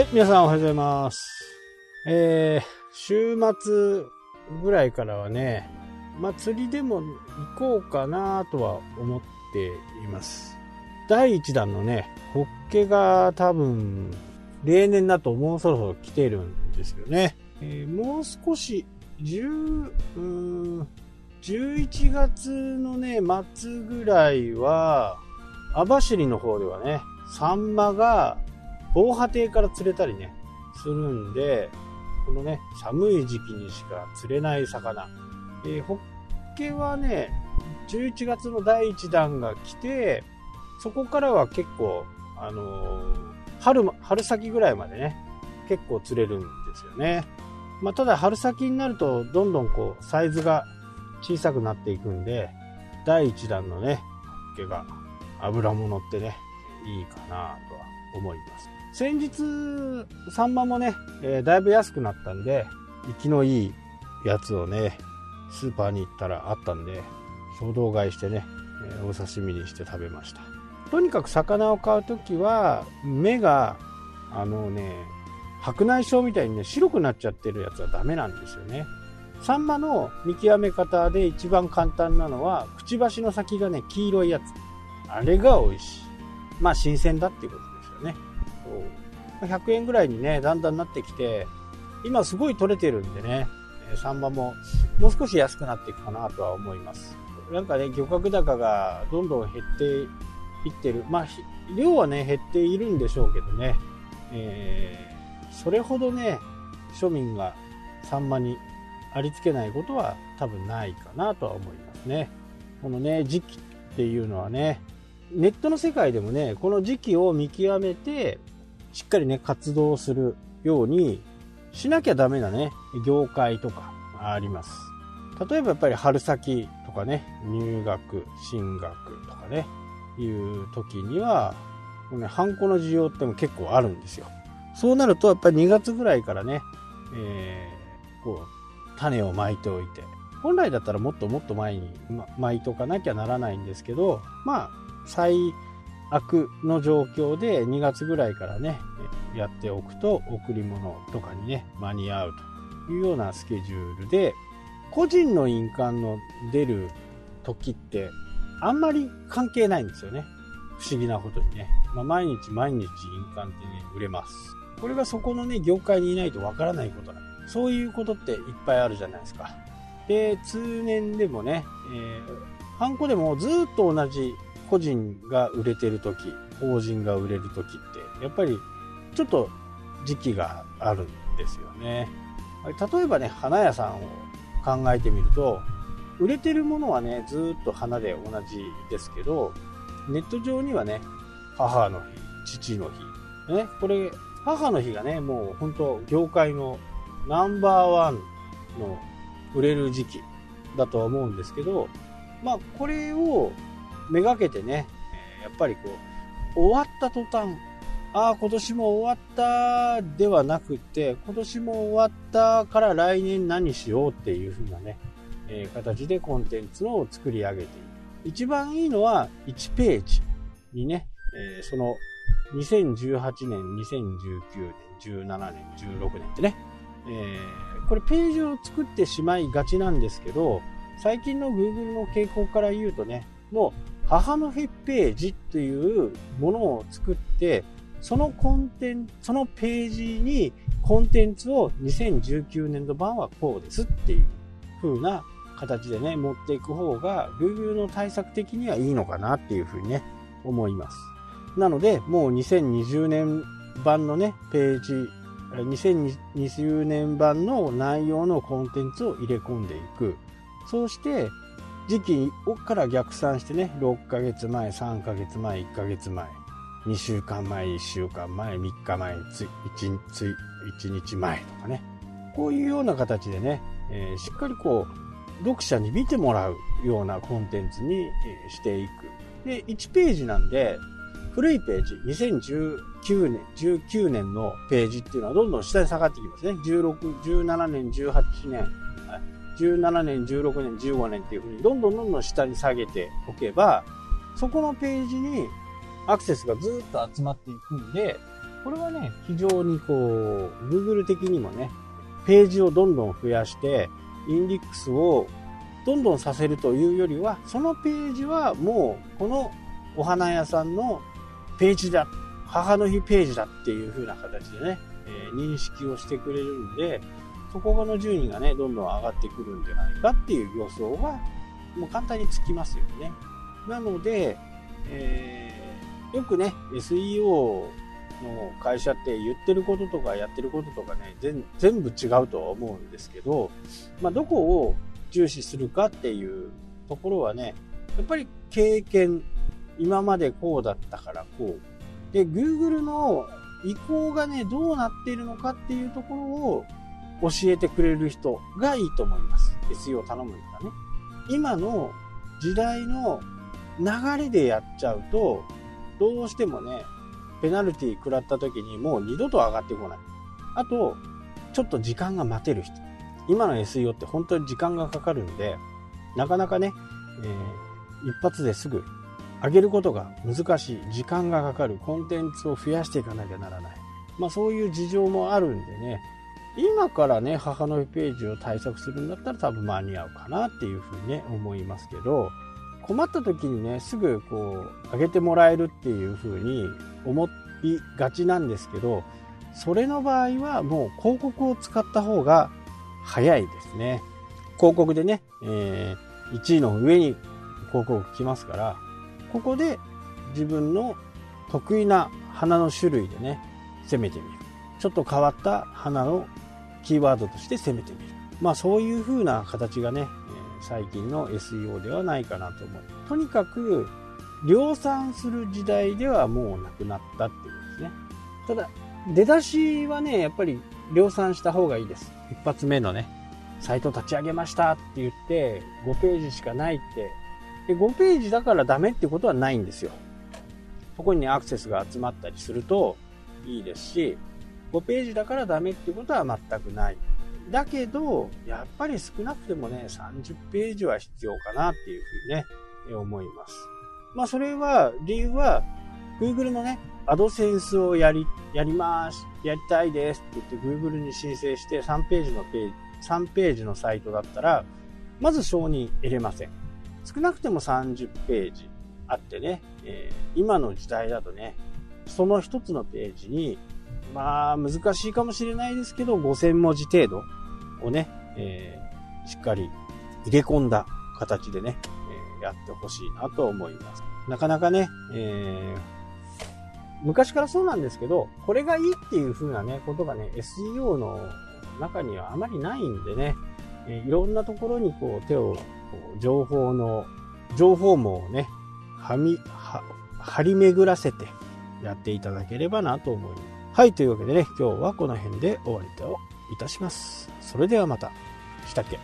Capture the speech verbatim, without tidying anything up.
はい、皆さんおはようございます。えー、週末ぐらいからはね、まあ、釣りでも行こうかなとは思っています。だいいちだんのね、ホッケが多分、例年だともうそろそろ来てるんですよね。えー、もう少し、10、うーん、じゅういちがつのね、末ぐらいは、網走の方ではね、サンマが、防波堤から釣れたりねするんで、このね寒い時期にしか釣れない魚、えー、ホッケはねじゅういちがつのだいいちだんが来て、そこからは結構あのー、春春先ぐらいまでね結構釣れるんですよね。まあただ春先になるとどんどんこうサイズが小さくなっていくんで、だいいちだんのねホッケが脂も乗ってねいいかなとは思います。先日サンマもね、えー、だいぶ安くなったんで、生きのいいやつをねスーパーに行ったらあったんで衝動買いしてね、えー、お刺身にして食べました。とにかく魚を買うときは目があのね白内障みたいにね白くなっちゃってるやつはダメなんですよね。サンマの見極め方で一番簡単なのはくちばしの先がね黄色いやつ、あれが美味しい。まあ新鮮だっていうことね、ひゃくえんぐらいにねだんだんなってきて、今すごい取れてるんでね、サンマももう少し安くなっていくかなとは思います。なんかね漁獲高がどんどん減っていってる、まあ量はね減っているんでしょうけどね、えー、それほどね庶民がサンマにありつけないことは多分ないかなとは思いますね。このね時期っていうのはね、ネットの世界でもねこの時期を見極めてしっかりね活動するようにしなきゃダメなね業界とかあります。例えばやっぱり春先とかね、入学進学とかねいう時にはもうねハンコの需要っても結構あるんですよ。そうなるとやっぱりにがつぐらいからね、えー、こう種をまいておいて、本来だったらもっともっと前にまいとかなきゃならないんですけど、まあ最悪の状況でにがつぐらいからねやっておくと贈り物とかにね間に合うというようなスケジュールで、個人の印鑑の出る時ってあんまり関係ないんですよね、不思議なことにね、まあ、毎日毎日印鑑ってね売れます。これがそこのね業界にいないとわからないことだ、そういうことっていっぱいあるじゃないですか。で通年でもね、えー、ハンコでもずっと同じ個人が売れてるとき、法人が売れるときってやっぱりちょっと時期があるんですよね。例えばね花屋さんを考えてみると、売れてるものはねずっと花で同じですけど、ネット上にはね母の日、父の日、ね、これ母の日がねもう本当業界のナンバーワンの売れる時期だとは思うんですけど、まあこれをめがけてね、やっぱりこう終わった途端、ああ今年も終わったではなくて、今年も終わったから来年何しようっていう風なね、えー、形でコンテンツを作り上げている。一番いいのはいちページにね、えー、そのにせんじゅうはちねん、にせんじゅうきゅうねん、じゅうななねん、じゅうろくねんってね、えー、これページを作ってしまいがちなんですけど、最近の Google の傾向から言うとね、もう母の日ページっていうものを作って、そのコンテンツ、そのページにコンテンツをにせんじゅうきゅうねんど版はこうですっていう風な形でね持っていく方が Google の対策的にはいいのかなっていう風にね思います。なのでもうにせんにじゅうねん版のねページ、にせんにじゅうねん版の内容のコンテンツを入れ込んでいく。そうして時期から逆算してね、ろっかげつまえ、さんかげつまえ、いっかげつまえ、にしゅうかんまえ、いっしゅうかんまえ、みっかまえ、いちにちまえとかね、こういうような形でね、えー、しっかりこう読者に見てもらうようなコンテンツに、えー、していく。でいちページなんで、古いページにせんじゅうきゅうねん、じゅうきゅうねんのページっていうのはどんどん下に下がってきますね。じゅうろく、じゅうななねん、じゅうはちねん、じゅうななねん、じゅうろくねん、じゅうごねんっていう風にどんどんどんどん下に下げておけば、そこのページにアクセスがずっと集まっていくんで、これはね、非常にこう、Google 的にもね、ページをどんどん増やして、インデックスをどんどんさせるというよりは、そのページはもう、このお花屋さんのページだ、母の日ページだっていう風な形でね、えー、認識をしてくれるんで、そこの順位がね、どんどん上がってくるんじゃないかっていう予想は、もう簡単につきますよね。なので、えー、よくね、エスイーオー の会社って言ってることとかやってることとかね、全, 全部違うとは思うんですけど、まあ、どこを重視するかっていうところはね、やっぱり経験、今までこうだったからこう。で、Google の意向がね、どうなっているのかっていうところを、教えてくれる人がいいと思います。エスイーオー 頼むんだね。今の時代の流れでやっちゃうと、どうしてもね、ペナルティ食らった時にもう二度と上がってこない。あと、ちょっと時間が待てる人。今の エスイーオー って本当に時間がかかるんで、なかなかね、えー、一発ですぐ上げることが難しい。時間がかかる。コンテンツを増やしていかなきゃならない。まあそういう事情もあるんでね、今からね、母の日ページを対策するんだったら多分間に合うかなっていうふうにね、思いますけど、困った時にね、すぐこう、上げてもらえるっていうふうに思いがちなんですけど、それの場合はもう広告を使った方が早いですね。広告でね、えー、いちいの上に広告来ますから、ここで自分の得意な花の種類でね、攻めてみる。ちょっと変わった花のキーワードとして攻めてみる。まあそういう風な形がね、最近の エスイーオー ではないかなと思う。とにかく量産する時代ではもうなくなったっていうことですね。ただ出だしはね、やっぱり量産した方がいいです。一発目のね、サイト立ち上げましたって言ってごページしかないって。でごページだからダメってことはないんですよ。そこにね、アクセスが集まったりするといいですし、ごページだからダメっていうことは全くない。だけど、やっぱり少なくてもね、さんじゅっページは必要かなっていうふうにね、思います。まあそれは、理由は、Google のね、AdSense をやり、やります、やりたいですって言って Google に申請してさんページのページ、さんページのサイトだったら、まず承認得れません。少なくてもさんじゅっページあってね、えー、今の時代だとね、その一つのページに、まあ難しいかもしれないですけどごせんもじ程度をね、えー、しっかり入れ込んだ形でね、えー、やってほしいなと思います。なかなかね、えー、昔からそうなんですけど、これがいいっていう風なねことがね エスイーオー の中にはあまりないんでね、えー、いろんなところにこう手をこう情報の情報網をねはみは張り巡らせてやっていただければなと思います。はい、というわけでね、今日はこの辺で終わりといたします。それではまた。したっけ。